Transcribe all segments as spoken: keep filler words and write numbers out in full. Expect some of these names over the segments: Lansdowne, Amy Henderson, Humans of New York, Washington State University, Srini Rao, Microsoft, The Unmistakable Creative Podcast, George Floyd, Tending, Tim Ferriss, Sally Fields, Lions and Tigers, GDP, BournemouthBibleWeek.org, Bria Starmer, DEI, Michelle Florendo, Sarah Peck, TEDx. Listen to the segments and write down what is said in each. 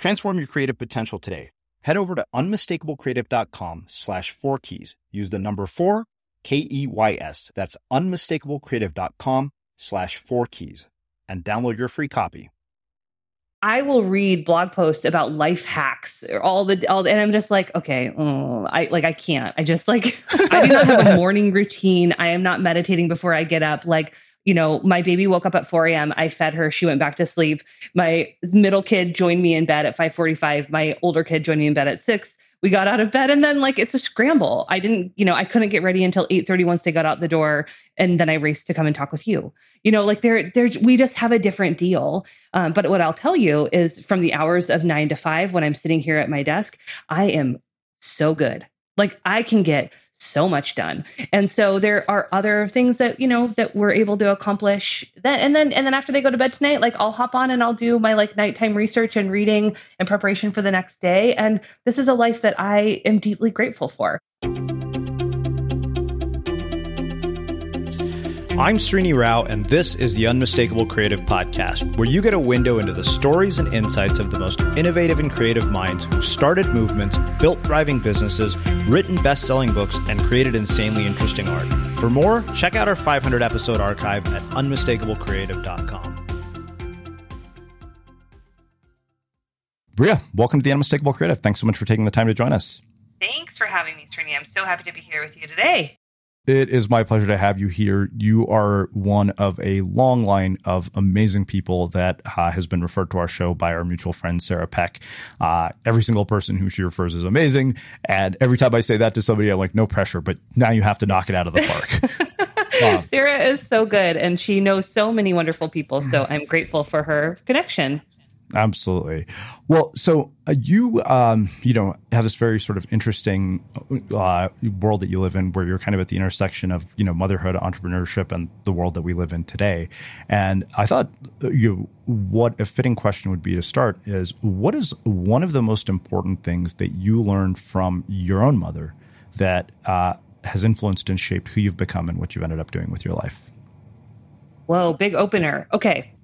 Transform your creative potential today. Head over to unmistakablecreative.com slash four keys. Use the number four, K E Y S. That's unmistakablecreative.com slash four keys and download your free copy. I will read blog posts about life hacks or all the, all the, and I'm just like, okay, oh, I like, I can't, I just like, I do not have a morning routine. I am not meditating before I get up. Like, you know, my baby woke up at four a.m. I fed her. She went back to sleep. My middle kid joined me in bed at five forty-five. My older kid joined me in bed at six. We got out of bed and then like, it's a scramble. I didn't, you know, I couldn't get ready until eight thirty once they got out the door. And then I raced to come and talk with you, you know, like they're, they're, we just have a different deal. Um, but what I'll tell you is from the hours of nine to five, when I'm sitting here at my desk, I am so good. Like I can get so much done. And so there are other things that, you know, that we're able to accomplish that. And then, and then after they go to bed tonight, like I'll hop on and I'll do my like nighttime research and reading and preparation for the next day. And this is a life that I am deeply grateful for. I'm Srini Rao, and this is the Unmistakable Creative Podcast, where you get a window into the stories and insights of the most innovative and creative minds who've started movements, built thriving businesses, written best-selling books, and created insanely interesting art. For more, check out our five hundred episode archive at unmistakable creative dot com. Bria, welcome to the Unmistakable Creative. Thanks so much for taking the time to join us. Thanks for having me, Srini. I'm so happy to be here with you today. It is my pleasure to have you here. You are one of a long line of amazing people that uh, has been referred to our show by our mutual friend, Sarah Peck. Uh, every single person who she refers is amazing. And every time I say that to somebody, I'm like, no pressure, but now you have to knock it out of the park. Wow. Sarah is so good, and she knows so many wonderful people. So I'm grateful for her connection. Absolutely. Well, so uh, you, um, you know, have this very sort of interesting uh, world that you live in where you're kind of at the intersection of, you know, motherhood, entrepreneurship, and the world that we live in today. And I thought you, what a fitting question would be to start is, what is one of the most important things that you learned from your own mother that uh, has influenced and shaped who you've become and what you've ended up doing with your life? Whoa, big opener. Okay.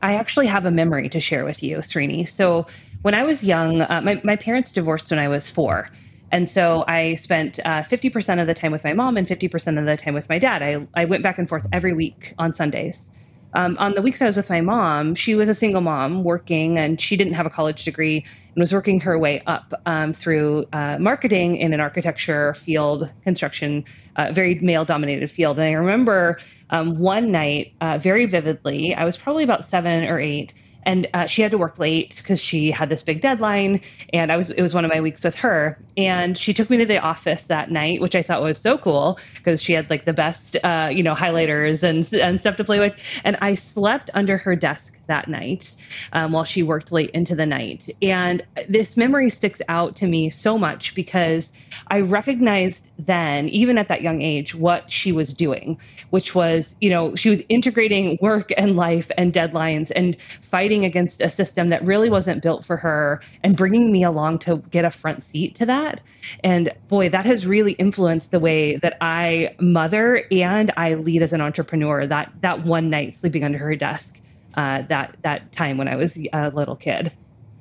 I actually have a memory to share with you, Srini. So when I was young, uh, my, my parents divorced when I was four. And so I spent uh, fifty percent of the time with my mom and fifty percent of the time with my dad. I, I went back and forth every week on Sundays. Um, on the weeks I was with my mom, she was a single mom working, and she didn't have a college degree and was working her way up um, through uh, marketing in an architecture field, construction, uh, very male-dominated field. And I remember um, one night uh, very vividly, I was probably about seven or eight, and uh, she had to work late because she had this big deadline, and I was it was one of my weeks with her. And she took me to the office that night, which I thought was so cool because she had like the best, uh, you know, highlighters and and stuff to play with. And I slept under her desk that night um, while she worked late into the night. And this memory sticks out to me so much because I recognized then, even at that young age, what she was doing, which was, you know, she was integrating work and life and deadlines and fighting against a system that really wasn't built for her and bringing me along to get a front seat to that. And boy, that has really influenced the way that I mother and I lead as an entrepreneur, that, that one night sleeping under her desk. Uh, that that time when I was a little kid.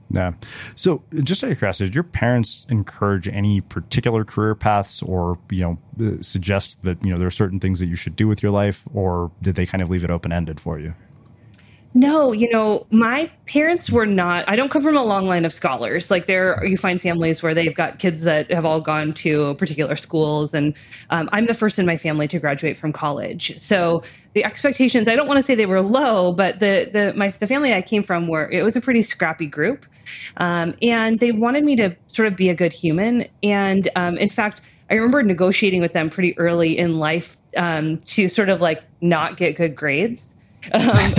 Yeah. So just out of curiosity, did your parents encourage any particular career paths or, you know, suggest that, you know, there are certain things that you should do with your life, or did they kind of leave it open-ended for you? No, you know, my parents were not, I don't come from a long line of scholars. Like there, you find families where they've got kids that have all gone to particular schools. And um, I'm the first in my family to graduate from college. So the expectations, I don't want to say they were low, but the the my the family I came from were, it was a pretty scrappy group. Um, and they wanted me to sort of be a good human. And um, in fact, I remember negotiating with them pretty early in life um, to sort of like not get good grades. Um,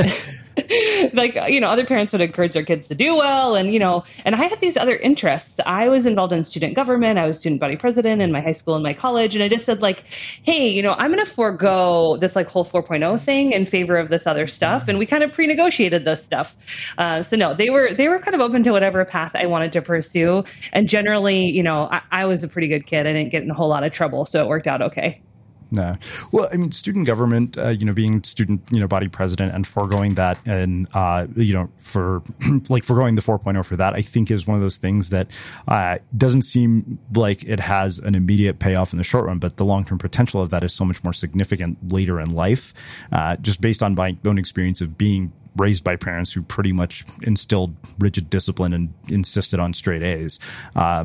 like, you know, other parents would encourage their kids to do well. And, you know, and I had these other interests. I was involved in student government. I was student body president in my high school and my college. And I just said like, hey, you know, I'm going to forego this like whole four point oh thing in favor of this other stuff. And we kind of pre-negotiated this stuff. Uh, so no, they were, they were kind of open to whatever path I wanted to pursue. And generally, you know, I, I was a pretty good kid. I didn't get in a whole lot of trouble. So it worked out okay. No. Well, I mean, student government, uh, you know, being student, you know, body president and foregoing that and, uh, you know, for like foregoing the four point oh for that, I think is one of those things that uh, doesn't seem like it has an immediate payoff in the short run. But the long term potential of that is so much more significant later in life, uh, just based on my own experience of being raised by parents who pretty much instilled rigid discipline and insisted on straight A's. Uh,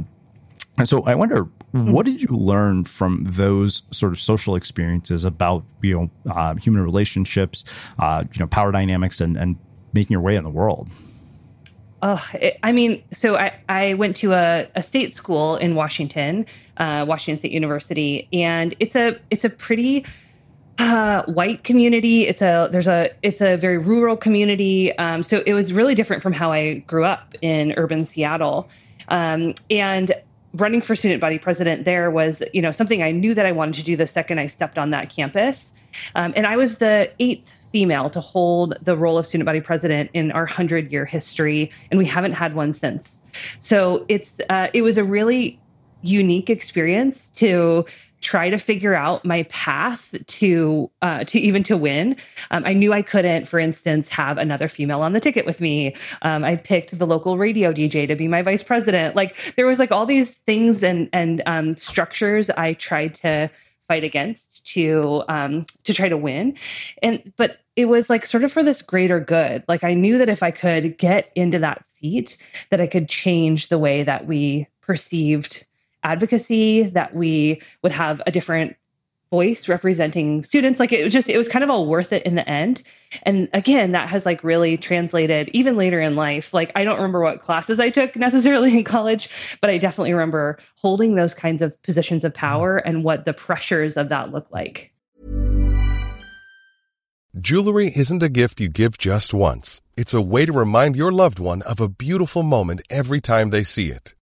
and so I wonder, what did you learn from those sort of social experiences about, you know, uh, human relationships, uh, you know, power dynamics and, and making your way in the world? Oh, it, I mean, so I, I went to a, a state school in Washington, uh, Washington State University, and it's a it's a pretty uh, white community. It's a there's a it's a very rural community. Um, so it was really different from how I grew up in urban Seattle, um, and running for student body president there was, you know, something I knew that I wanted to do the second I stepped on that campus. Um, and I was the eighth female to hold the role of student body president in our hundred-year history, and we haven't had one since. So it's uh, it was a really unique experience to try to figure out my path to uh, to even to win. Um, I knew I couldn't, for instance, have another female on the ticket with me. Um, I picked the local radio D J to be my vice president. Like there was like all these things and and um, structures I tried to fight against to um, to try to win, and but it was like sort of for this greater good. Like I knew that if I could get into that seat, that I could change the way that we perceived advocacy, that we would have a different voice representing students. Like it was just, it was kind of all worth it in the end. And again, that has like really translated even later in life. Like I don't remember what classes I took necessarily in college, but I definitely remember holding those kinds of positions of power and what the pressures of that look like. Jewelry isn't a gift you give just once. It's a way to remind your loved one of a beautiful moment every time they see it.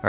All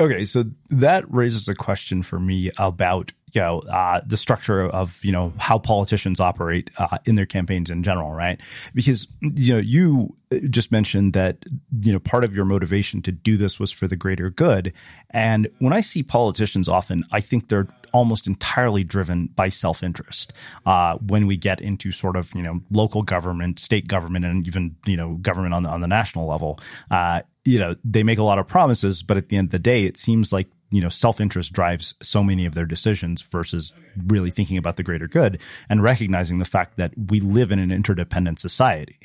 Okay, so that raises a question for me about, you know, uh, the structure of, you know, how politicians operate uh, in their campaigns in general, right? Because, you know, you just mentioned that, you know, part of your motivation to do this was for the greater good. And when I see politicians often, I think they're almost entirely driven by self-interest. Uh, when we get into sort of, you know, local government, state government, and even, you know, government on, on the national level, uh, you know, they make a lot of promises, but at the end of the day, it seems like, you know, self-interest drives so many of their decisions versus really thinking about the greater good and recognizing the fact that we live in an interdependent society.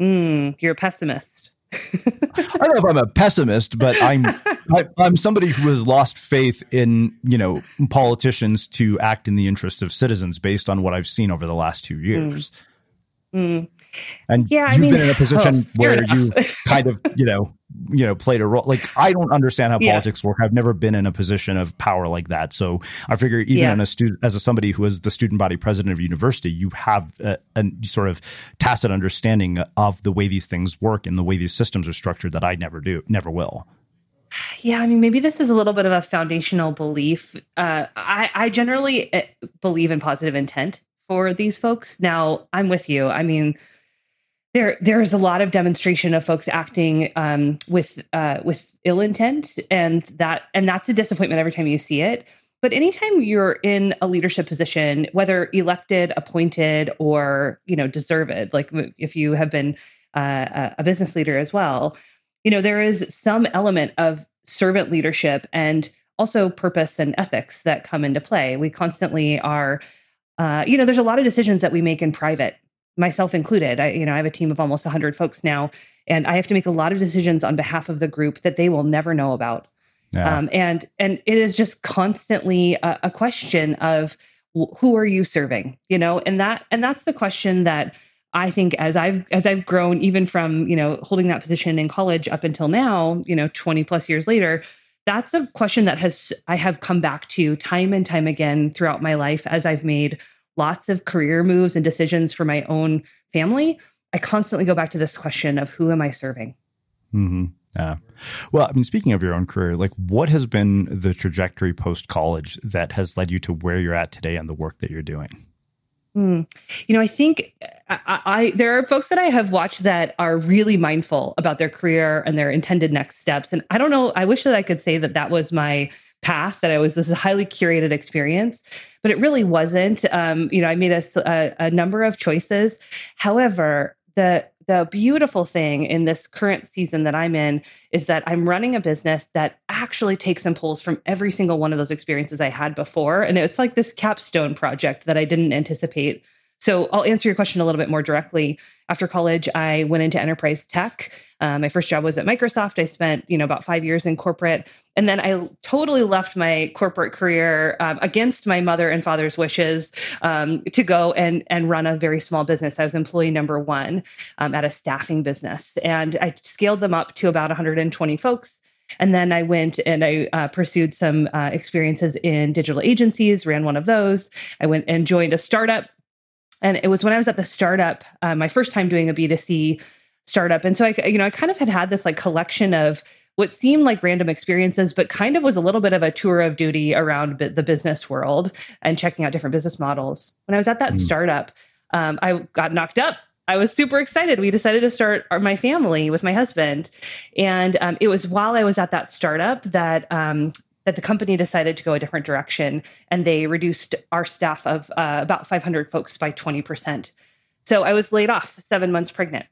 Mm, you're a pessimist. I don't know if I'm a pessimist, but I'm I, I'm somebody who has lost faith in, you know, politicians to act in the interest of citizens based on what I've seen over the last two years. Mm. Mm. And yeah, you've I mean, been in a position oh, where you kind of, you know, you know, played a role. Like, I don't understand how yeah. politics work. I've never been in a position of power like that. So I figure even yeah. in a student, as a somebody who is the student body president of a university, you have a, a sort of tacit understanding of the way these things work and the way these systems are structured that I never do, never will. Yeah, I mean, maybe this is a little bit of a foundational belief. Uh, I, I generally believe in positive intent for these folks. Now, I'm with you. I mean, There, there is a lot of demonstration of folks acting um, with uh, with ill intent, and that, and that's a disappointment every time you see it. But anytime you're in a leadership position, whether elected, appointed, or, you know, deserved, like if you have been uh, a business leader as well, you know, there is some element of servant leadership and also purpose and ethics that come into play. We constantly are, uh, you know, there's a lot of decisions that we make in private, myself included. I, you know, I have a team of almost one hundred folks now, and I have to make a lot of decisions on behalf of the group that they will never know about. Yeah. Um, and and it is just constantly a, a question of who are you serving, you know, and that and that's the question that I think as I've as I've grown, even from, you know, holding that position in college up until now, you know, twenty plus years later, that's a question that has I have come back to time and time again throughout my life as I've made lots of career moves and decisions for my own family. I constantly go back to this question of who am I serving? Mm-hmm. Yeah. Well, I mean, speaking of your own career, like, what has been the trajectory post-college that has led you to where you're at today and the work that you're doing? Mm. You know, I think I, I there are folks that I have watched that are really mindful about their career and their intended next steps. And I don't know, I wish that I could say that that was my path, that I was, this is a highly curated experience, but it really wasn't. Um, you know, I made a, a, a number of choices. However, the, the beautiful thing in this current season that I'm in is that I'm running a business that actually takes and pulls from every single one of those experiences I had before. And it's like this capstone project that I didn't anticipate. So I'll answer your question a little bit more directly. After college, I went into enterprise tech. Um, my first job was at Microsoft. I spent, you know, about five years in corporate. And then I totally left my corporate career um, against my mother and father's wishes um, to go and, and run a very small business. I was employee number one um, at a staffing business. And I scaled them up to about one hundred twenty folks. And then I went and I uh, pursued some uh, experiences in digital agencies, ran one of those. I went and joined a startup. And it was when I was at the startup, uh, my first time doing a B two C startup. And so I, you know, I kind of had had this like collection of what seemed like random experiences, but kind of was a little bit of a tour of duty around the business world and checking out different business models. When I was at that mm. startup, um, I got knocked up. I was super excited. We decided to start our, my family with my husband. And um, it was while I was at that startup that um, that the company decided to go a different direction. And they reduced our staff of uh, about five hundred folks by twenty percent. So I was laid off seven months pregnant.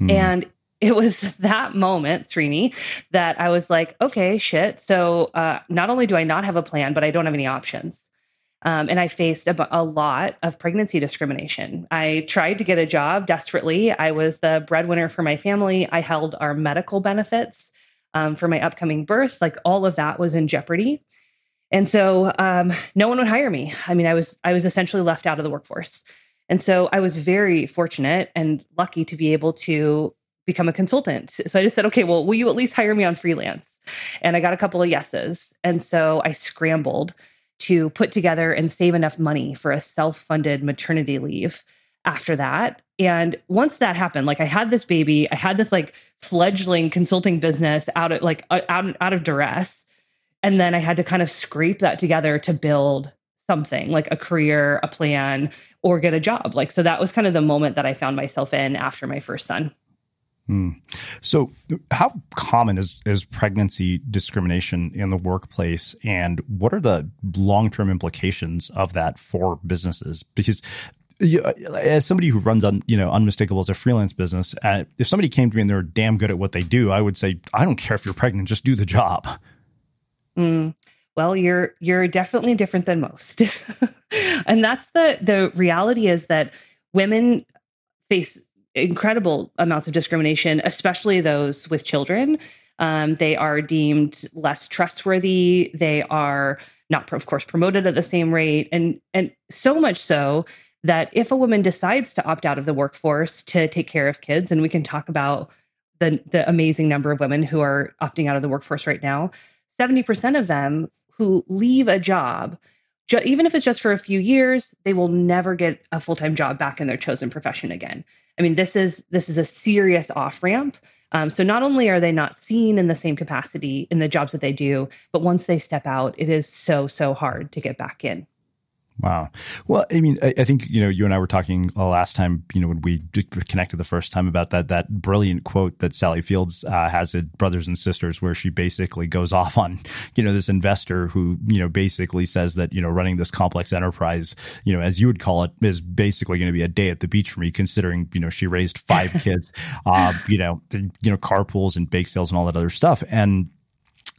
Mm. And it was that moment, Srini, that I was like, okay, shit. So uh, not only do I not have a plan, but I don't have any options. Um, and I faced a, a lot of pregnancy discrimination. I tried to get a job desperately. I was the breadwinner for my family. I held our medical benefits um, for my upcoming birth. Like all of that was in jeopardy. And so um, no one would hire me. I mean, I was I was essentially left out of the workforce. And so I was very fortunate and lucky to be able to become a consultant. So I just said, okay, well, will you at least hire me on freelance? And I got a couple of yeses. And so I scrambled to put together and save enough money for a self-funded maternity leave after that. And once that happened, like I had this baby, I had this like fledgling consulting business out of like out, out of duress. And then I had to kind of scrape that together to build something like a career, a plan, or get a job. Like, so that was kind of the moment that I found myself in after my first son. Hmm. So how common is, is pregnancy discrimination in the workplace, and what are the long-term implications of that for businesses? Because you know, as somebody who runs on, you know, Unmistakable as a freelance business, uh, if somebody came to me and they're damn good at what they do, I would say, I don't care if you're pregnant, just do the job. Mm. Well, you're, you're definitely different than most. And that's the, the reality is that women face incredible amounts of discrimination, especially those with children. Um, they are deemed less trustworthy. They are not, of course, promoted at the same rate. And, and so much so that if a woman decides to opt out of the workforce to take care of kids, and we can talk about the, the amazing number of women who are opting out of the workforce right now, seventy percent of them who leave a job, ju- even if it's just for a few years, they will never get a full-time job back in their chosen profession again. I mean, this is this is a serious off-ramp. Um, so not only are they not seen in the same capacity in the jobs that they do, but once they step out, it is so, so hard to get back in. Wow. Well, I mean, I, I think, you know, you and I were talking last time, you know, when we connected the first time about that that brilliant quote that Sally Fields uh, has in Brothers and Sisters, where she basically goes off on, you know, this investor who, you know, basically says that, you know, running this complex enterprise, you know, as you would call it, is basically going to be a day at the beach for me, considering, you know, she raised five kids, uh, you know, the, you know, car pools and bake sales and all that other stuff. And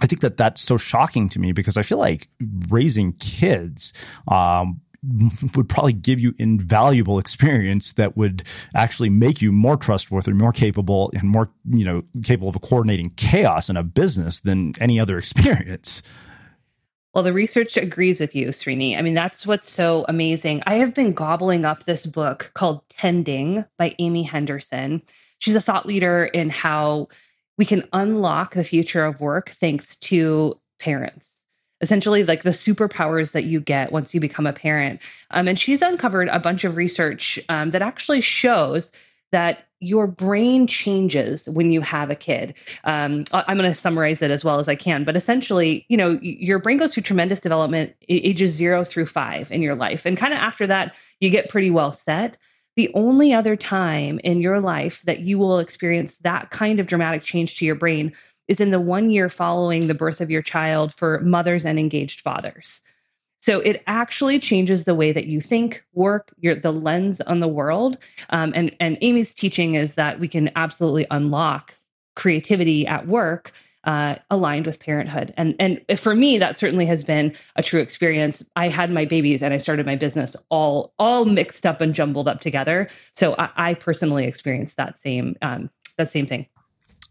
I think that that's so shocking to me, because I feel like raising kids um, would probably give you invaluable experience that would actually make you more trustworthy, more capable, and more, you know, capable of coordinating chaos in a business than any other experience. Well, the research agrees with you, Srini. I mean, that's what's so amazing. I have been gobbling up this book called Tending by Amy Henderson. She's a thought leader in how we can unlock the future of work thanks to parents, essentially like the superpowers that you get once you become a parent. Um, and she's uncovered a bunch of research um, that actually shows that your brain changes when you have a kid. Um, I'm going to summarize it as well as I can, but essentially, you know, your brain goes through tremendous development ages zero through five in your life. And kind of after that, you get pretty well set. The only other time in your life that you will experience that kind of dramatic change to your brain is in the one year following the birth of your child for mothers and engaged fathers. So it actually changes the way that you think, work, your, the lens on the world. Um, and, and Amy's teaching is that we can absolutely unlock creativity at work uh, aligned with parenthood. And, and for me, that certainly has been a true experience. I had my babies and I started my business all, all mixed up and jumbled up together. So I, I personally experienced that same, um, that same thing.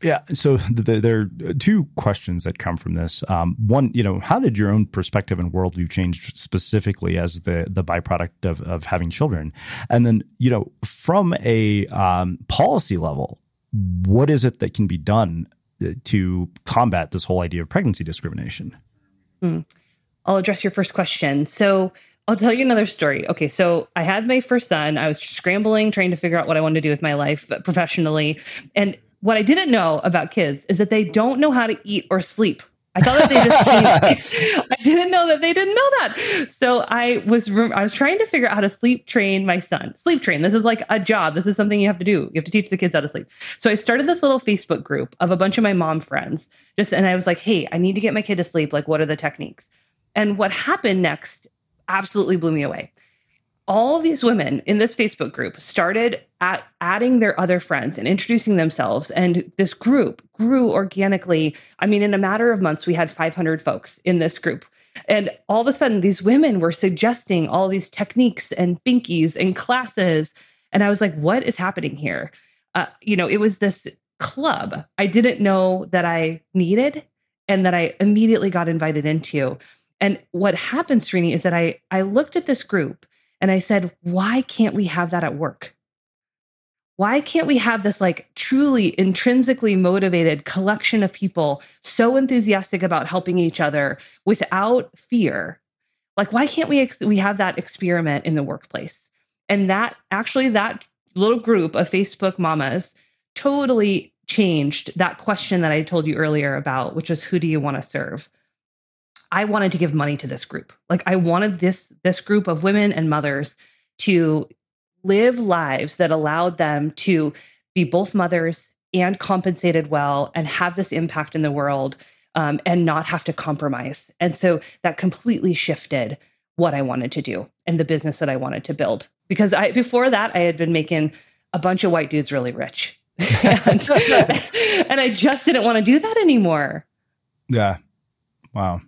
Yeah. So the, there are two questions that come from this. Um, one, you know, how did your own perspective and worldview change specifically as the the byproduct of, of having children? And then, you know, from a um, policy level, what is it that can be done to combat this whole idea of pregnancy discrimination? Mm. I'll address your first question. So I'll tell you another story. Okay, so I had my first son. I was scrambling, trying to figure out what I wanted to do with my life professionally. And what I didn't know about kids is that they don't know how to eat or sleep. I thought that they just, I didn't know that they didn't know that. So I was, I was trying to figure out how to sleep train my son. Sleep train. This is like a job. This is something you have to do. You have to teach the kids how to sleep. So I started this little Facebook group of a bunch of my mom friends just, and I was like, hey, I need to get my kid to sleep. Like, what are the techniques? And what happened next absolutely blew me away. All these women in this Facebook group started at adding their other friends and introducing themselves. And this group grew organically. I mean, in a matter of months, we had five hundred folks in this group. And all of a sudden, these women were suggesting all these techniques and binkies and classes. And I was like, what is happening here? Uh, you know, it was this club I didn't know that I needed and that I immediately got invited into. And what happened, Srini, is that I, I looked at this group and I said, why can't we have that at work? Why can't we have this like truly intrinsically motivated collection of people so enthusiastic about helping each other without fear? Like, why can't we ex- we have that experiment in the workplace? And that actually that little group of Facebook mamas totally changed that question that I told you earlier about, which was, who do you want to serve? I wanted to give money to this group. Like, I wanted this, this group of women and mothers to live lives that allowed them to be both mothers and compensated well and have this impact in the world, um, and not have to compromise. And so that completely shifted what I wanted to do and the business that I wanted to build. Because I, before that, I had been making a bunch of white dudes really rich. and, and I just didn't want to do that anymore. Yeah. Wow.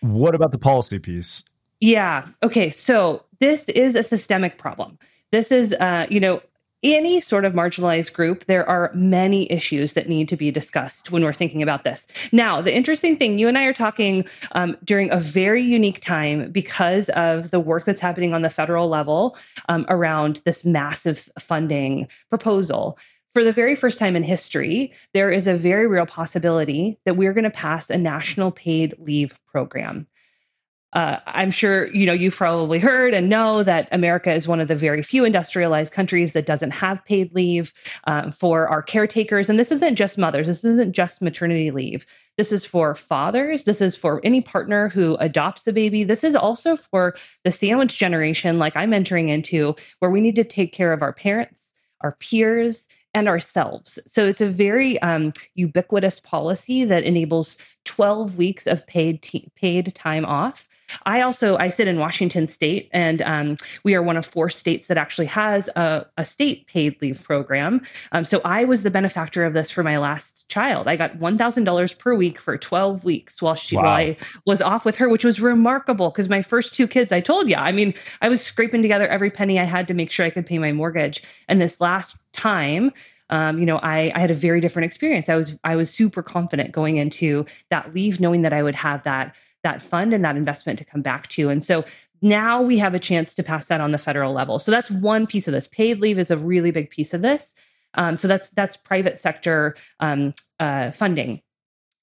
What about the policy piece? Yeah. Okay. So this is a systemic problem. This is, uh, you know, any sort of marginalized group, there are many issues that need to be discussed when we're thinking about this. Now, the interesting thing, you and I are talking um, during a very unique time because of the work that's happening on the federal level um, around this massive funding proposal. For the very first time in history, there is a very real possibility that we're going to pass a national paid leave program. Uh, I'm sure, you know, you've probably heard and know that America is one of the very few industrialized countries that doesn't have paid leave um, for our caretakers. And this isn't just mothers. This isn't just maternity leave. This is for fathers. This is for any partner who adopts a baby. This is also for the sandwich generation, like I'm entering into, where we need to take care of our parents, our peers, and ourselves. So it's a very um, ubiquitous policy that enables twelve weeks of paid t- paid time off. I also, I sit in Washington State, and um, we are one of four states that actually has a, a state paid leave program. Um, so I was the benefactor of this for my last child. I got one thousand dollars per week for twelve weeks while she wow. while I was off with her, which was remarkable because my first two kids, I told you, I mean, I was scraping together every penny I had to make sure I could pay my mortgage. And this last time, Um, you know, I, I had a very different experience. I was I was super confident going into that leave, knowing that I would have that that fund and that investment to come back to. And so now we have a chance to pass that on the federal level. So that's one piece of this. Paid leave is a really big piece of this. Um, so that's that's private sector um, uh, funding.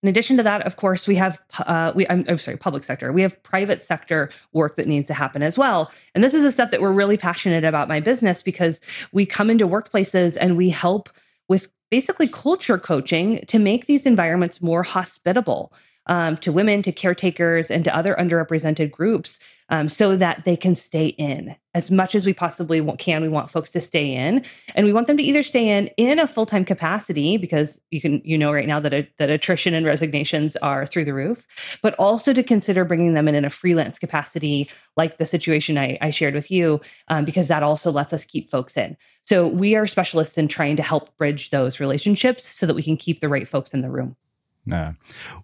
In addition to that, of course, we have uh, we I'm, I'm sorry, public sector. We have private sector work that needs to happen as well. And this is the stuff that we're really passionate about my business, because we come into workplaces and we help with basically culture coaching to make these environments more hospitable um, to women, to caretakers, and to other underrepresented groups, um, so that they can stay in as much as we possibly can. We want folks to stay in, and we want them to either stay in in a full-time capacity, because you can, you know, right now that, a, that attrition and resignations are through the roof, but also to consider bringing them in in a freelance capacity, like the situation I, I shared with you, um, because that also lets us keep folks in. So we are specialists in trying to help bridge those relationships so that we can keep the right folks in the room. Nah.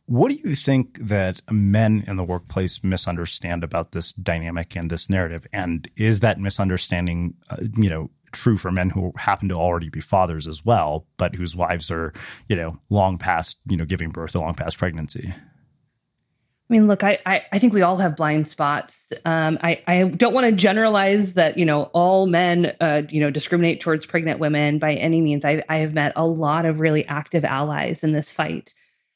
What do you think that men in the workplace misunderstand about this dynamic and this narrative? And is that misunderstanding, uh, you know, true for men who happen to already be fathers as well, but whose wives are, you know, long past, you know, giving birth to long past pregnancy? I mean, look, I, I, I think we all have blind spots. Um, I, I don't want to generalize that, you know, all men, uh, you know, discriminate towards pregnant women by any means. I, I have met a lot of really active allies in this fight.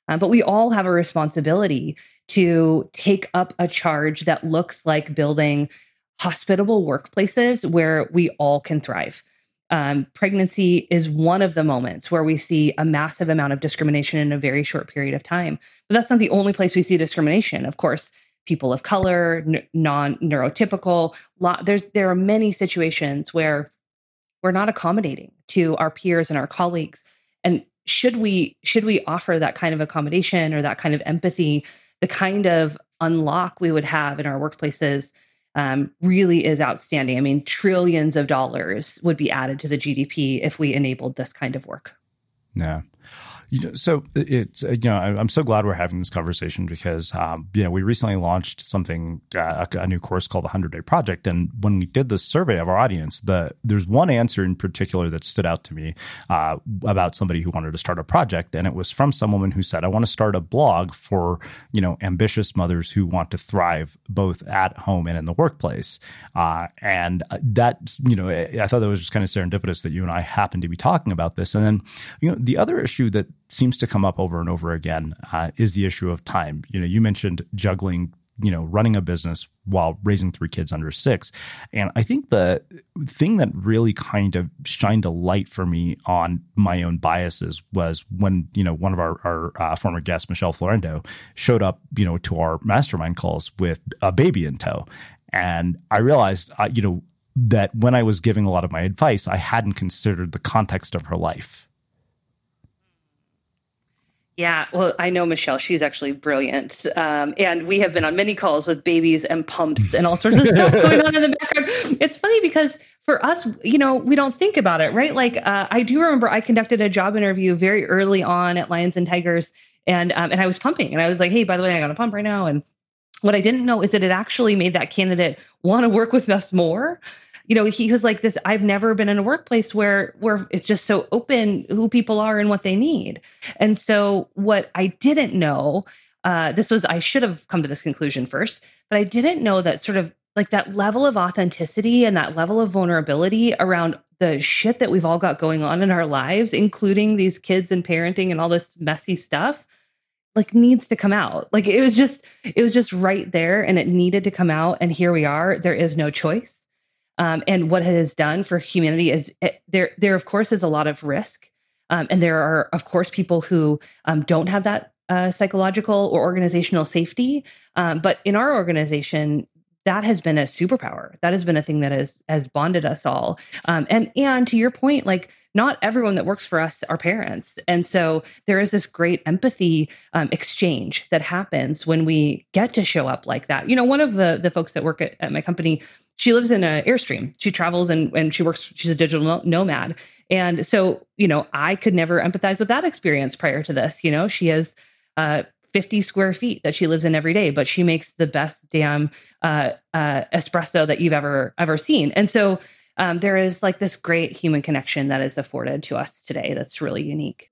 Um, but we all have a responsibility to take up a charge that looks like building hospitable workplaces where we all can thrive. Um, pregnancy is one of the moments where we see a massive amount of discrimination in a very short period of time. But that's not the only place we see discrimination. Of course, people of color, n- non-neurotypical, lot, there's, there are many situations where we're not accommodating to our peers and our colleagues. And should we, should we offer that kind of accommodation or that kind of empathy? The kind of unlock we would have in our workplaces Um, really is outstanding. I mean, trillions of dollars would be added to the G D P if we enabled this kind of work. Yeah. So it's, you know, I'm so glad we're having this conversation because, um, you know, we recently launched something, uh, a new course called the one hundred day Project. And when we did the survey of our audience, the there's one answer in particular that stood out to me uh, about somebody who wanted to start a project. And it was from some woman who said, I want to start a blog for, you know, ambitious mothers who want to thrive both at home and in the workplace. Uh, and that, you know, I thought that was just kind of serendipitous that you and I happened to be talking about this. And then, you know, the other issue that seems to come up over and over again uh, is the issue of time. You know, you mentioned juggling, you know, running a business while raising three kids under six. And I think the thing that really kind of shined a light for me on my own biases was when, you know, one of our, our uh, former guests, Michelle Florendo, showed up, you know, to our mastermind calls with a baby in tow. And I realized, uh, you know, that when I was giving a lot of my advice, I hadn't considered the context of her life. Yeah, well, I know Michelle. She's actually brilliant. Um, and we have been on many calls with babies and pumps and all sorts of stuff going on in the background. It's funny because for us, you know, we don't think about it, right? Like, uh, I do remember I conducted a job interview very early on at Lions and Tigers, and um, and I was pumping. And I was like, hey, by the way, I got a pump right now. And what I didn't know is that it actually made that candidate want to work with us more. You know, he was like this, I've never been in a workplace where, where it's just so open who people are and what they need. And so what I didn't know, uh, this was, I should have come to this conclusion first, but I didn't know that sort of like that level of authenticity and that level of vulnerability around the shit that we've all got going on in our lives, including these kids and parenting and all this messy stuff, like needs to come out. Like it was just, it was just right there and it needed to come out. And here we are, there is no choice. Um, and what it has done for humanity is it, there, there, of course, is a lot of risk. Um, and there are, of course, people who um, don't have that uh, psychological or organizational safety. Um, but in our organization, that has been a superpower. That has been a thing that has, has bonded us all. Um, and, and to your point, like not everyone that works for us are parents. And so there is this great empathy um, exchange that happens when we get to show up like that. You know, one of the, the folks that work at, at my company, she lives in an Airstream. She travels and, and she works. She's a digital nomad. And so, you know, I could never empathize with that experience prior to this. You know, she has uh, fifty square feet that she lives in every day, but she makes the best damn uh, uh, espresso that you've ever, ever seen. And so um, there is like this great human connection that is afforded to us today that's really unique.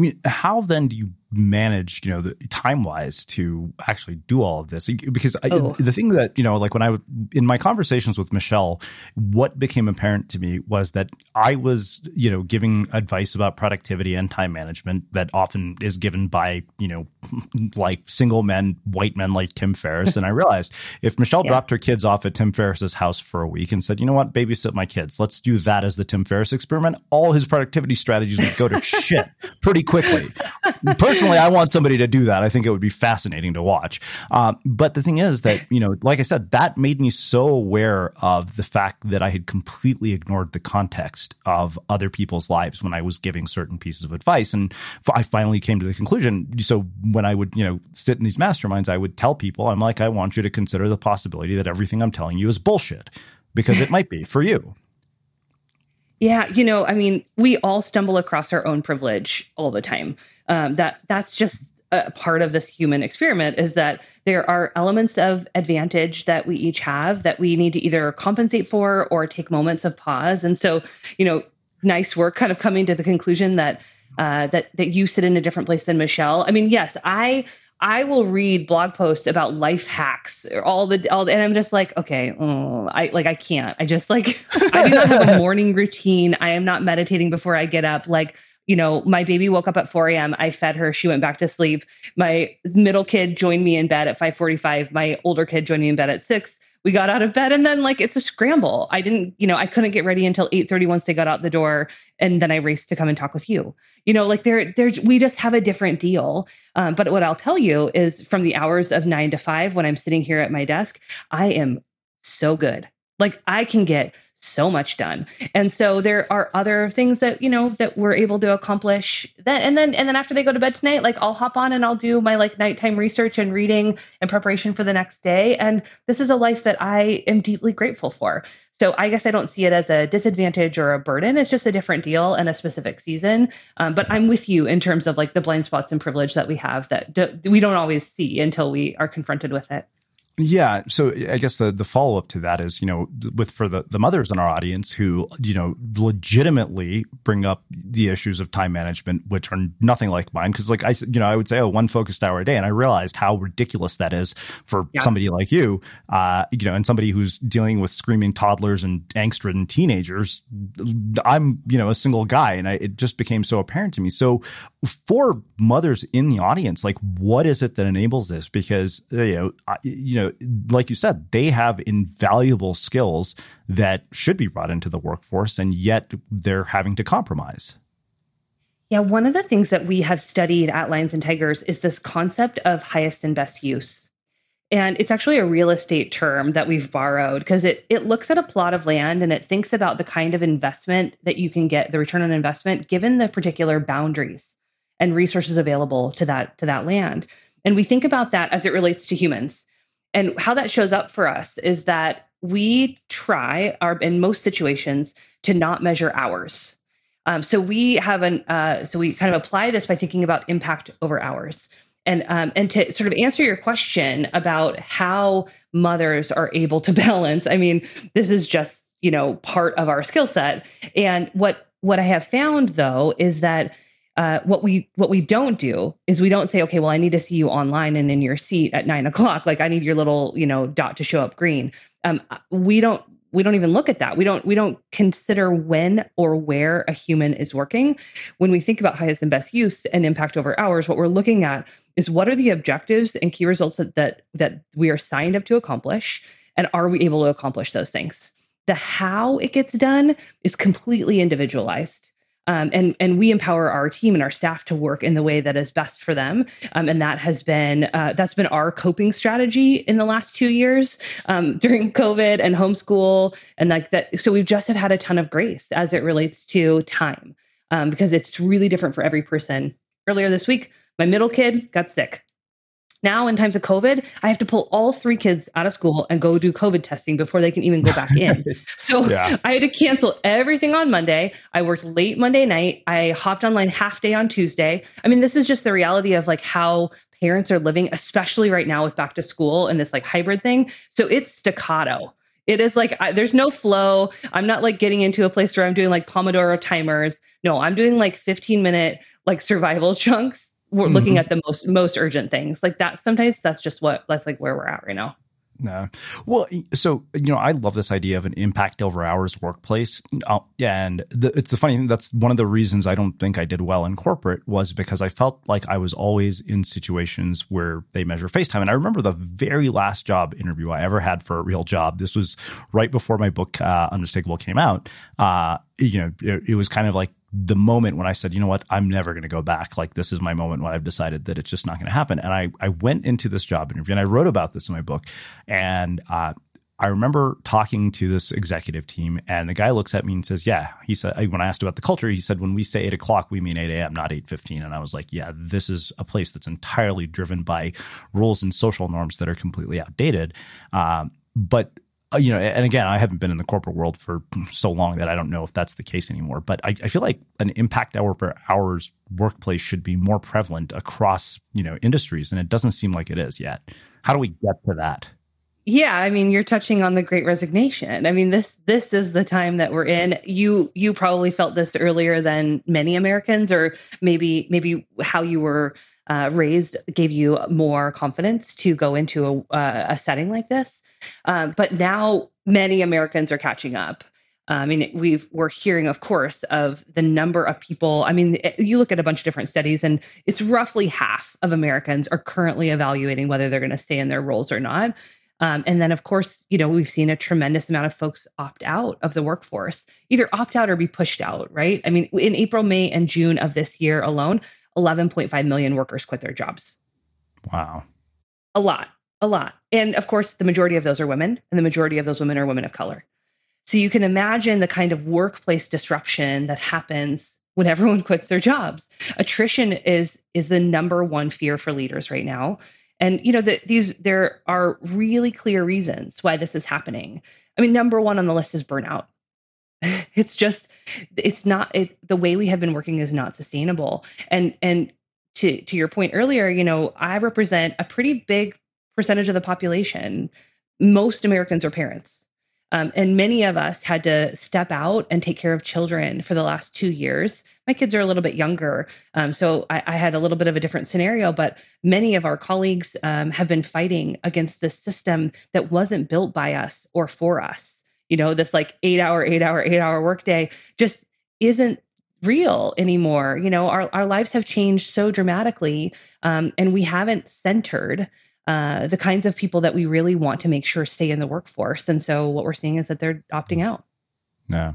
mean, how then do you manage, you know, the time-wise to actually do all of this? Because I, oh. the thing that, you know, like when I was in my conversations with Michelle, what became apparent to me was that I was, you know, giving advice about productivity and time management that often is given by, you know, like single men, white men like Tim Ferriss. And I realized if Michelle yeah. dropped her kids off at Tim Ferriss's house for a week and said, you know what, babysit my kids, let's do that as the Tim Ferriss experiment, all his productivity strategies would go to shit pretty quickly. Personally, I want somebody to do that. I think it would be fascinating to watch. Um, but the thing is that, you know, like I said, that made me so aware of the fact that I had completely ignored the context of other people's lives when I was giving certain pieces of advice. And I finally came to the conclusion. So when I would, you know, sit in these masterminds, I would tell people, I'm like, I want you to consider the possibility that everything I'm telling you is bullshit, because it might be for you. Yeah, you know, I mean, we all stumble across our own privilege all the time. Um, that that's just a part of this human experiment, is that there are elements of advantage that we each have that we need to either compensate for or take moments of pause. And so, you know, nice work kind of coming to the conclusion that uh, that that you sit in a different place than Michelle. I mean, yes, I I will read blog posts about life hacks or all the, all the, and I'm just like, okay, oh, I like, I can't, I just like, I do not have a morning routine. I am not meditating before I get up. Like, you know, my baby woke up at four a.m. I fed her. She went back to sleep. My middle kid joined me in bed at five forty-five. My older kid joined me in bed at six. We got out of bed, and then like, it's a scramble. I didn't, you know, I couldn't get ready until eight thirty once they got out the door. And then I raced to come and talk with you, you know, like there, there, we just have a different deal. Um, but what I'll tell you is from the hours of nine to five, when I'm sitting here at my desk, I am so good. Like I can get so much done. And so there are other things that, you know, that we're able to accomplish that. And then, and then after they go to bed tonight, like I'll hop on and I'll do my like nighttime research and reading and preparation for the next day. And this is a life that I am deeply grateful for. So I guess I don't see it as a disadvantage or a burden. It's just a different deal and a specific season. Um, but I'm with you in terms of like the blind spots and privilege that we have that d- we don't always see until we are confronted with it. Yeah. So I guess the, the follow-up to that is, you know, with for the, the mothers in our audience who, you know, legitimately bring up the issues of time management, which are nothing like mine. Because like I said, you know, I would say, oh, one focused hour a day. And I realized how ridiculous that is for yeah. somebody like you, uh, you know, and somebody who's dealing with screaming toddlers and angst-ridden teenagers. I'm, you know, a single guy, and I, it just became so apparent to me. So for mothers in the audience, like, what is it that enables this? Because, you know, I, you know, like you said, they have invaluable skills that should be brought into the workforce, and yet they're having to compromise. Yeah. One of the things that we have studied at Lions and Tigers is this concept of highest and best use. And it's actually a real estate term that we've borrowed, because it, it looks at a plot of land and it thinks about the kind of investment that you can get, the return on investment, given the particular boundaries and resources available to that, to that land. And we think about that as it relates to humans. And how that shows up for us is that we try, our, in most situations, to not measure hours. Um, so we have an uh, so we kind of apply this by thinking about impact over hours. And um, and to sort of answer your question about how mothers are able to balance, I mean, this is just, you know, part of our skill set. And what what I have found, though, is that Uh, what we what we don't do is we don't say, okay, well, I need to see you online and in your seat at nine o'clock. Like, I need your little, you know, dot to show up green. Um, we don't we don't even look at that. We don't we don't consider when or where a human is working. When we think about highest and best use and impact over hours, what we're looking at is what are the objectives and key results that that we are signed up to accomplish, and are we able to accomplish those things? The how it gets done is completely individualized. Um, and and we empower our team and our staff to work in the way that is best for them, um, and that has been uh, that's been our coping strategy in the last two years um, during COVID and homeschool and like that. So we've just have had a ton of grace as it relates to time, um, because it's really different for every person. Earlier this week, my middle kid got sick. Now in times of COVID, I have to pull all three kids out of school and go do COVID testing before they can even go back in. So yeah. I had to cancel everything on Monday. I worked late Monday night. I hopped online half day on Tuesday. I mean, this is just the reality of like how parents are living, especially right now with back to school and this like hybrid thing. So it's staccato. It is like, I, there's no flow. I'm not like getting into a place where I'm doing like Pomodoro timers. No, I'm doing like fifteen minute like survival chunks. We're looking mm-hmm. at the most most urgent things like that. Sometimes that's just what that's like where we're at right now. No. Well, so, you know, I love this idea of an impact over hours workplace. Uh, and the, it's the funny thing. That's one of the reasons I don't think I did well in corporate, was because I felt like I was always in situations where they measure face time. And I remember the very last job interview I ever had for a real job. This was right before my book, uh, Unmistakable, came out. Uh, you know, it, it was kind of like the moment when I said, you know what, I'm never going to go back. Like, this is my moment when I've decided that it's just not going to happen. And I, I went into this job interview, and I wrote about this in my book. And uh, I remember talking to this executive team, and the guy looks at me and says, yeah, he said, when I asked about the culture, he said, when we say eight o'clock, we mean eight a.m., not eight fifteen. And I was like, yeah, this is a place that's entirely driven by rules and social norms that are completely outdated. Um, but You know, and again, I haven't been in the corporate world for so long that I don't know if that's the case anymore. But I, I feel like an impact hour per hours workplace should be more prevalent across, you know, industries. And it doesn't seem like it is yet. How do we get to that? Yeah, I mean, you're touching on the Great Resignation. I mean, this this is the time that we're in. You you probably felt this earlier than many Americans, or maybe maybe how you were uh, raised gave you more confidence to go into a, uh, a setting like this. Um, but now many Americans are catching up. I mean, we've, we're hearing, of course, of the number of people. I mean, you look at a bunch of different studies, and it's roughly half of Americans are currently evaluating whether they're going to stay in their roles or not. Um, and then, of course, you know, we've seen a tremendous amount of folks opt out of the workforce, either opt out or be pushed out, right? I mean, in April, May, and June of this year alone, eleven point five million workers quit their jobs. Wow. A lot. A lot. And of course, the majority of those are women, and the majority of those women are women of color. So you can imagine the kind of workplace disruption that happens when everyone quits their jobs. Attrition is is the number one fear for leaders right now. And you know, the, these there are really clear reasons why this is happening. I mean, number one on the list is burnout. It's just it's not it, the way we have been working is not sustainable. And and to to your point earlier, you know, I represent a pretty big percentage of the population. Most Americans are parents. Um, and many of us had to step out and take care of children for the last two years. My kids are a little bit younger, um, so I, I had a little bit of a different scenario, but many of our colleagues um, have been fighting against this system that wasn't built by us or for us. You know, this like eight hour, eight hour, eight hour workday just isn't real anymore. You know, our, our lives have changed so dramatically, um, and we haven't centered Uh, the kinds of people that we really want to make sure stay in the workforce. And so what we're seeing is that they're opting out. Yeah.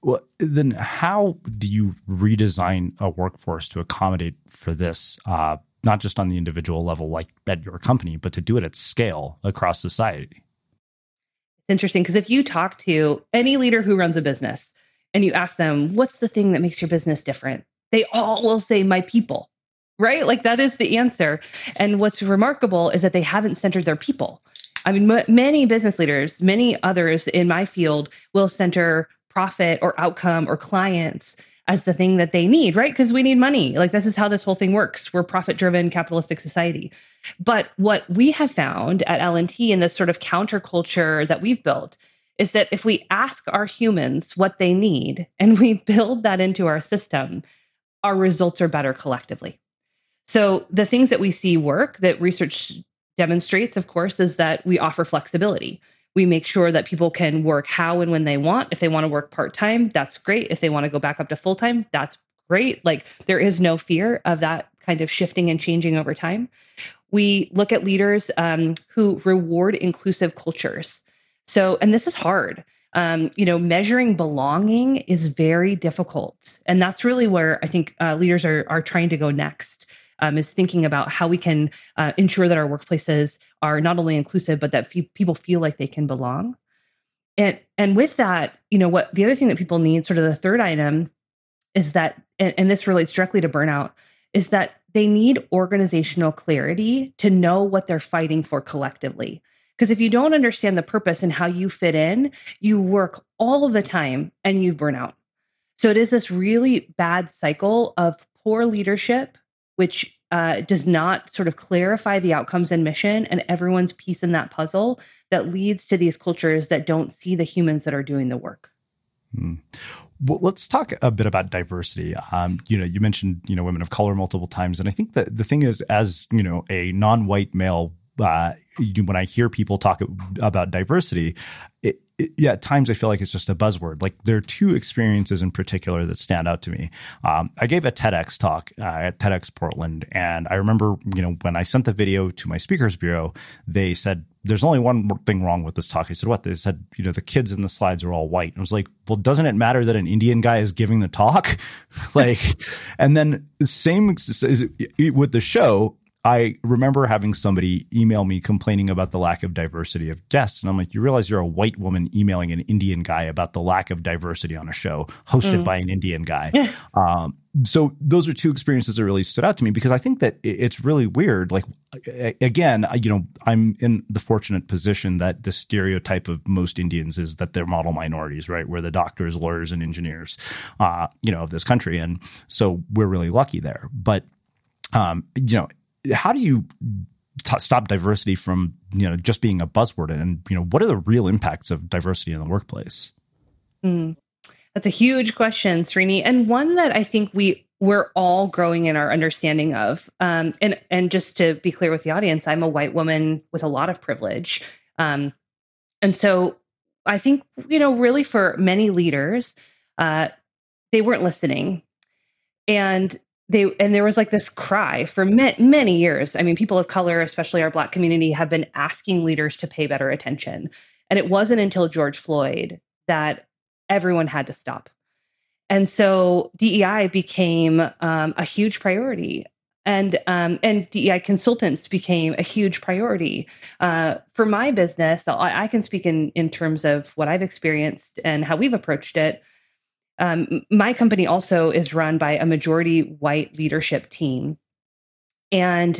Well, then how do you redesign a workforce to accommodate for this, uh, not just on the individual level, like at your company, but to do it at scale across society? It's interesting because if you talk to any leader who runs a business and you ask them, what's the thing that makes your business different? They all will say, my people. Right? Like that is the answer. And what's remarkable is that they haven't centered their people. I mean, m- many business leaders, many others in my field will center profit or outcome or clients as the thing that they need, right? Because we need money. Like this is how this whole thing works. We're profit-driven capitalistic society. But what we have found at L and T in this sort of counterculture that we've built is that if we ask our humans what they need and we build that into our system, our results are better collectively. So the things that we see work that research demonstrates, of course, is that we offer flexibility. We make sure that people can work how and when they want. If they want to work part-time, that's great. If they want to go back up to full-time, that's great. Like there is no fear of that kind of shifting and changing over time. We look at leaders um, who reward inclusive cultures. So, and this is hard. Um, you know, measuring belonging is very difficult. And that's really where I think uh, leaders are are trying to go next. Um, is thinking about how we can uh, ensure that our workplaces are not only inclusive, but that f- people feel like they can belong. And and with that, you know, what the other thing that people need, sort of the third item, is that, and, and this relates directly to burnout, is that they need organizational clarity to know what they're fighting for collectively. Because if you don't understand the purpose and how you fit in, you work all of the time and you burn out. So it is this really bad cycle of poor leadership, which uh, does not sort of clarify the outcomes and mission and everyone's piece in that puzzle that leads to these cultures that don't see the humans that are doing the work. Hmm. Well, let's talk a bit about diversity. Um, you know, you mentioned, you know, women of color multiple times. And I think that the thing is, as, you know, a non-white male, uh, when I hear people talk about diversity, it, it, yeah, at times I feel like it's just a buzzword. Like there are two experiences in particular that stand out to me. Um, I gave a TEDx talk uh, at TEDx Portland, and I remember, you know, when I sent the video to my speakers bureau, they said, "There's only one thing wrong with this talk." I said, "What?" They said, "You know, the kids in the slides are all white." And I was like, "Well, doesn't it matter that an Indian guy is giving the talk?" Like, and then same with the show. I remember having somebody email me complaining about the lack of diversity of guests. And I'm like, you realize you're a white woman emailing an Indian guy about the lack of diversity on a show hosted mm. by an Indian guy. Yeah. Um, so those are two experiences that really stood out to me because I think that it's really weird. Like, again, you know, I'm in the fortunate position that the stereotype of most Indians is that they're model minorities, right? We're the doctors, lawyers, and engineers, uh, you know, of this country. And so we're really lucky there. But, um, you know, how do you t- stop diversity from, you know, just being a buzzword? And, you know, what are the real impacts of diversity in the workplace? Mm. That's a huge question, Srini, and one that I think we we're all growing in our understanding of. Um, and and just to be clear with the audience, I'm a white woman with a lot of privilege, um, and so I think, you know, really for many leaders, uh, they weren't listening, and. They and there was like this cry for many, many years. I mean, people of color, especially our Black community, have been asking leaders to pay better attention. And it wasn't until George Floyd that everyone had to stop. And so D E I became um, a huge priority, and um, and D E I consultants became a huge priority. Uh, for my business, I, I can speak in in terms of what I've experienced and how we've approached it. Um, my company also is run by a majority white leadership team. And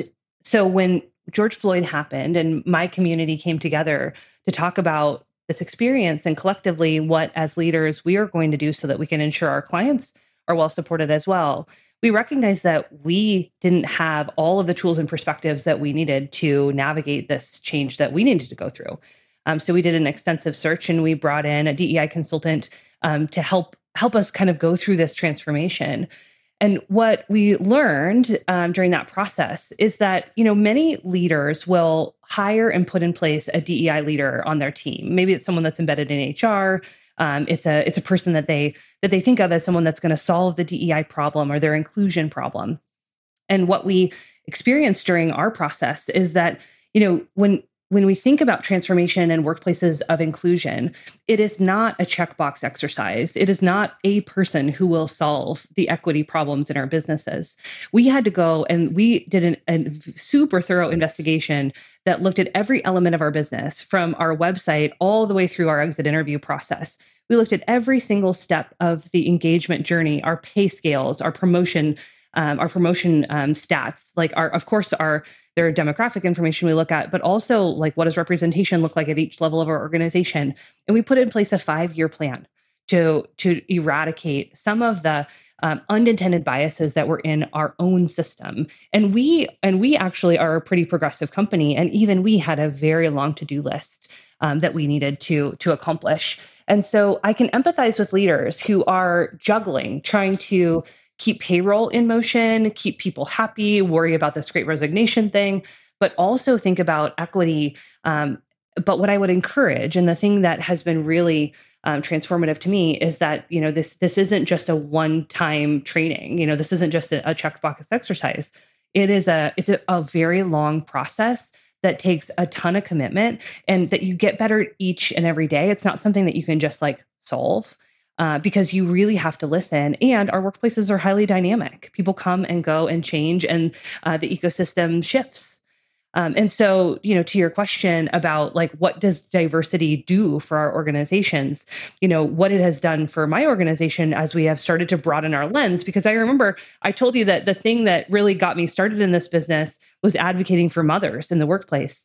so when George Floyd happened and my community came together to talk about this experience and collectively what as leaders we are going to do so that we can ensure our clients are well supported as well, we recognize that we didn't have all of the tools and perspectives that we needed to navigate this change that we needed to go through. Um, so we did an extensive search and we brought in a D E I consultant um, to help help us kind of go through this transformation. And what we learned um, during that process is that, you know, many leaders will hire and put in place a D E I leader on their team. Maybe it's someone that's embedded in H R. Um, it's a it's a person that they that they think of as someone that's going to solve the D E I problem or their inclusion problem. And what we experienced during our process is that, you know, when when we think about transformation and workplaces of inclusion, it is not a checkbox exercise. It is not a person who will solve the equity problems in our businesses. We had to go and we did an, a super thorough investigation that looked at every element of our business, from our website all the way through our exit interview process. We looked at every single step of the engagement journey, our pay scales, our promotion Um, our promotion um, stats, like our, of course, our there are demographic information we look at, but also like what does representation look like at each level of our organization? And we put in place a five-year plan to to eradicate some of the um, unintended biases that were in our own system. And we and we actually are a pretty progressive company, and even we had a very long to-do list um, that we needed to to accomplish. And so I can empathize with leaders who are juggling, trying to keep payroll in motion, keep people happy, worry about this great resignation thing, but also think about equity. Um, but what I would encourage, and the thing that has been really um, transformative to me, is that, you know, this this isn't just a one-time training. You know, this isn't just a, a checkbox exercise. It is a it's a, a very long process that takes a ton of commitment, and that you get better each and every day. It's not something that you can just like solve. Uh, because you really have to listen. And our workplaces are highly dynamic. People come and go and change, and uh, the ecosystem shifts. Um, and so, you know, to your question about like, what does diversity do for our organizations? You know, what it has done for my organization as we have started to broaden our lens, because I remember I told you that the thing that really got me started in this business was advocating for mothers in the workplace.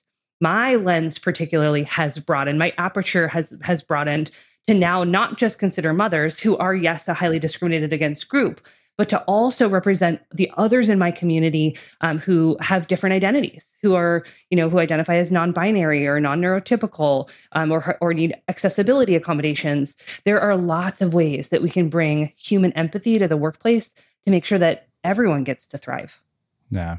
My lens particularly has broadened. My aperture has, has broadened to now not just consider mothers, who are, yes, a highly discriminated against group, but to also represent the others in my community um, who have different identities, who are, you know, who identify as non-binary or non-neurotypical um, or, or need accessibility accommodations. There are lots of ways that we can bring human empathy to the workplace to make sure that everyone gets to thrive. Yeah.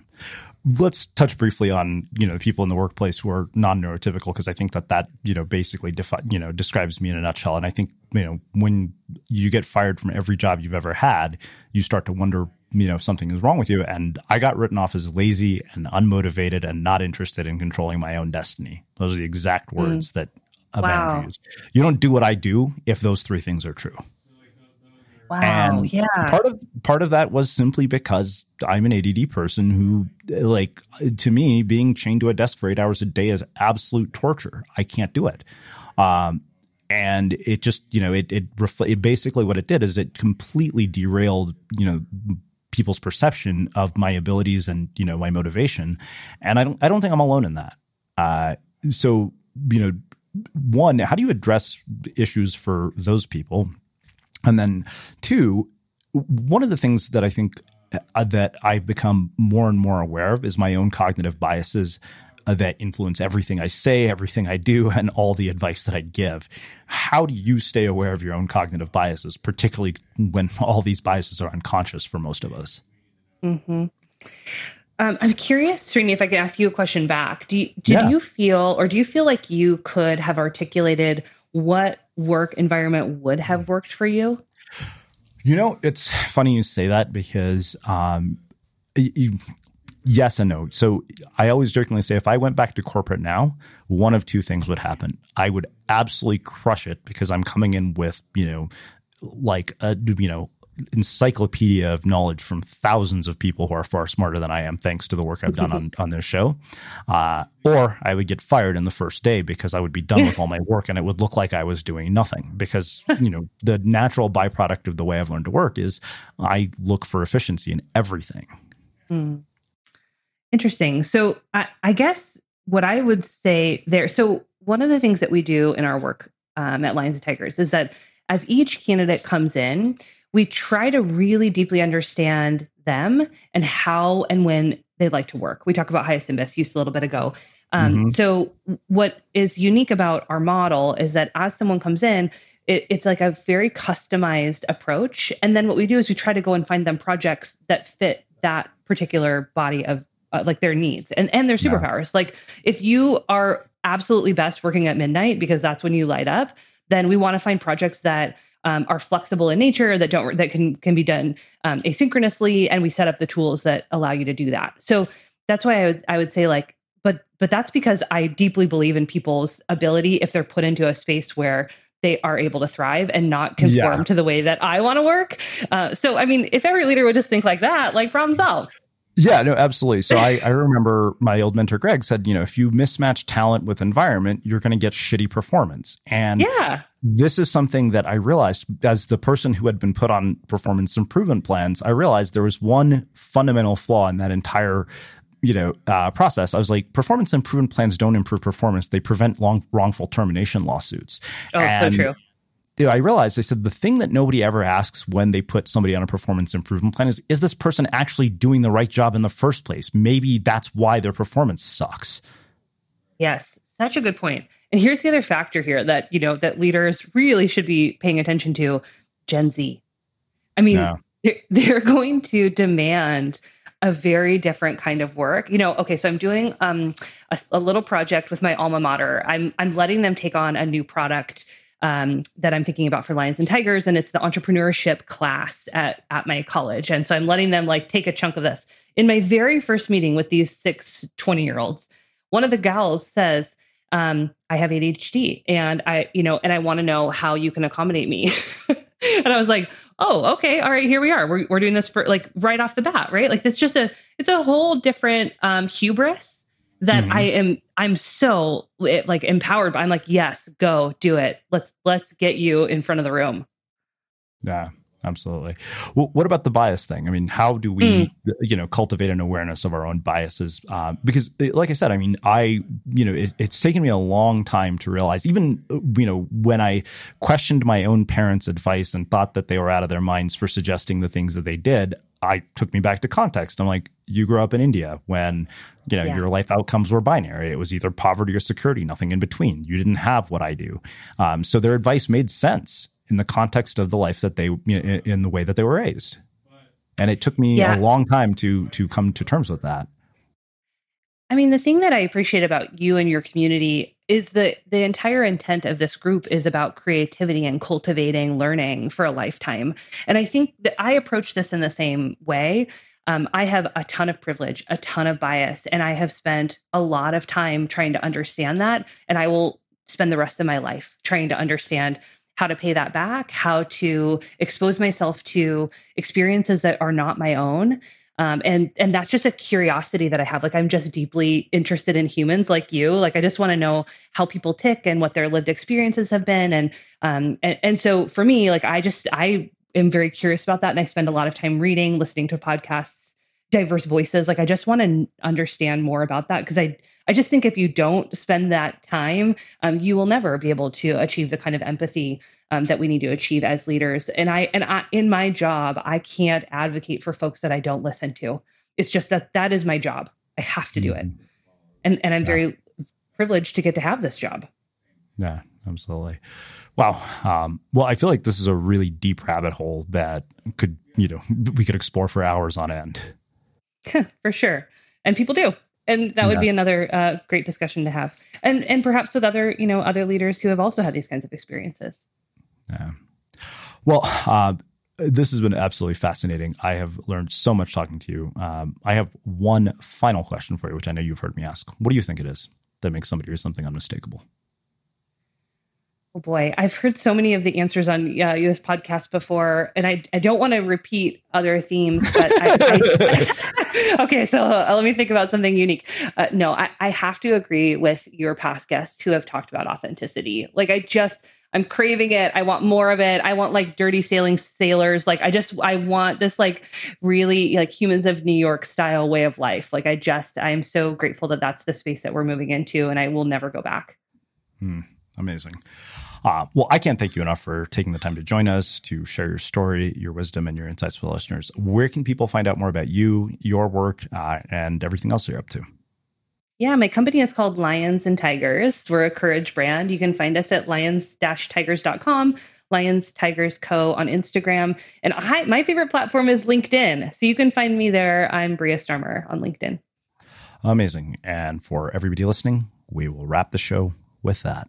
Let's touch briefly on, you know, the people in the workplace who are non-neurotypical, because I think that that, you know, basically, defi- you know, describes me in a nutshell. And I think, you know, when you get fired from every job you've ever had, you start to wonder, you know, if something is wrong with you. And I got written off as lazy and unmotivated and not interested in controlling my own destiny. Those are the exact words mm. that a wow. man used. You don't do what I do if those three things are true. Wow. And yeah. part of part of that was simply because I'm an A D D person who, like, to me, being chained to a desk for eight hours a day is absolute torture. I can't do it. Um, and it just, you know, it it, refl- it basically what it did is it completely derailed, you know, people's perception of my abilities and, you know, my motivation. And I don't I don't think I'm alone in that. Uh, so, you know, one, how do you address issues for those people? And then two, one of the things that I think uh, that I've become more and more aware of is my own cognitive biases uh, that influence everything I say, everything I do, and all the advice that I give. How do you stay aware of your own cognitive biases, particularly when all these biases are unconscious for most of us? Mm-hmm. Um, I'm curious, Srini, if I could ask you a question back. Do you, did yeah. you feel or do you feel like you could have articulated what work environment would have worked for you? You know, it's funny you say that because um, you, yes and no. So I always jokingly say if I went back to corporate now, one of two things would happen. I would absolutely crush it because I'm coming in with, you know, like, a, you know, encyclopedia of knowledge from thousands of people who are far smarter than I am, thanks to the work I've done on, on their show. Uh, or I would get fired in the first day because I would be done with all my work and it would look like I was doing nothing because, you know, the natural byproduct of the way I've learned to work is I look for efficiency in everything. Hmm. Interesting. So I, I guess what I would say there, so one of the things that we do in our work um, at Lions and Tigers is that as each candidate comes in, we try to really deeply understand them and how and when they like to work. We talked about highest and best use a little bit ago. Um, mm-hmm. So what is unique about our model is that as someone comes in, it, it's like a very customized approach. And then what we do is we try to go and find them projects that fit that particular body of uh, like their needs and, and their superpowers. Yeah. Like if you are absolutely best working at midnight because that's when you light up, then we want to find projects that um, are flexible in nature, that don't, that can, can be done um, asynchronously. And we set up the tools that allow you to do that. So that's why I would, I would say like, But but that's because I deeply believe in people's ability if they're put into a space where they are able to thrive and not conform yeah. to the way that I want to work. Uh, so, I mean, if every leader would just think like that, like problem solved. Yeah, no, absolutely. So I, I remember my old mentor, Greg, said, you know, if you mismatch talent with environment, you're going to get shitty performance. And yeah. this is something that I realized as the person who had been put on performance improvement plans, I realized there was one fundamental flaw in that entire you know, uh, process. I was like, performance improvement plans don't improve performance. They prevent long, wrongful termination lawsuits. Oh, and so true. I realized, I said, the thing that nobody ever asks when they put somebody on a performance improvement plan is, is this person actually doing the right job in the first place? Maybe that's why their performance sucks. Yes, such a good point. And here's the other factor here that, you know, that leaders really should be paying attention to, Gen Z. I mean, no. they're, they're going to demand a very different kind of work. You know, okay, so I'm doing um, a, a little project with my alma mater. I'm I'm letting them take on a new product um, that I'm thinking about for Lions and Tigers, and it's the entrepreneurship class at, at my college. And so I'm letting them like take a chunk of this. In my very first meeting with these six twenty-year-olds, one of the gals says, um, I have A D H D and I, you know, and I want to know how you can accommodate me. And I was like, oh, okay. All right. Here we are. We're, we're doing this for like right off the bat, right? Like it's just a, it's a whole different um, hubris that mm-hmm. I am, I'm so like empowered, but I'm like, yes, go do it. Let's, let's get you in front of the room. Yeah, absolutely. Well, what about the bias thing? I mean, how do we, mm. you know, cultivate an awareness of our own biases? Uh, because like I said, I mean, I, you know, it, it's taken me a long time to realize, even, you know, when I questioned my own parents' advice and thought that they were out of their minds for suggesting the things that they did, I took me back to context. I'm like, you grew up in India when, you know, yeah. your life outcomes were binary. It was either poverty or security, nothing in between. You didn't have what I do. Um, so their advice made sense in the context of the life that they, you know, in the way that they were raised. And it took me yeah. a long time to, to come to terms with that. I mean, the thing that I appreciate about you and your community is that the entire intent of this group is about creativity and cultivating learning for a lifetime. And I think that I approach this in the same way. Um, I have a ton of privilege, a ton of bias, and I have spent a lot of time trying to understand that. And I will spend the rest of my life trying to understand how to pay that back, how to expose myself to experiences that are not my own. Um, and, and that's just a curiosity that I have. Like, I'm just deeply interested in humans like you. Like, I just want to know how people tick and what their lived experiences have been. And, um, and, and so for me, like, I just, I am very curious about that. And I spend a lot of time reading, listening to podcasts, diverse voices. Like, I just want to understand more about that. Cause I, I just think if you don't spend that time, um, you will never be able to achieve the kind of empathy um, that we need to achieve as leaders. And I, and I, in my job, I can't advocate for folks that I don't listen to. It's just that that is my job. I have to do it. And and I'm yeah. very privileged to get to have this job. Yeah, absolutely. Wow. Um, well, I feel like this is a really deep rabbit hole that could, you know, we could explore for hours on end. For sure. And people do. And that would yeah. be another uh, great discussion to have. And and perhaps with other, you know, other leaders who have also had these kinds of experiences. Yeah. Well, uh, this has been absolutely fascinating. I have learned so much talking to you. Um, I have one final question for you, which I know you've heard me ask. What do you think it is that makes somebody or something unmistakable? Oh, boy. I've heard so many of the answers on uh, this podcast before, and I, I don't want to repeat other themes, but I... I Okay, so uh, let me think about something unique. Uh, no, I, I have to agree with your past guests who have talked about authenticity. Like, I just, I'm craving it. I want more of it. I want like dirty sailing sailors. Like, I just, I want this like really like Humans of New York style way of life. Like, I just, I'm so grateful that that's the space that we're moving into, and I will never go back. Hmm, amazing. Uh, well, I can't thank you enough for taking the time to join us, to share your story, your wisdom, and your insights with listeners. Where can people find out more about you, your work, uh, and everything else you're up to? Yeah, my company is called Lions and Tigers. We're a courage brand. You can find us at lions dash tigers dot com, Lions Tigers Co. on Instagram. And I, my favorite platform is LinkedIn. So you can find me there. I'm Bria Starmer on LinkedIn. Amazing. And for everybody listening, we will wrap the show with that.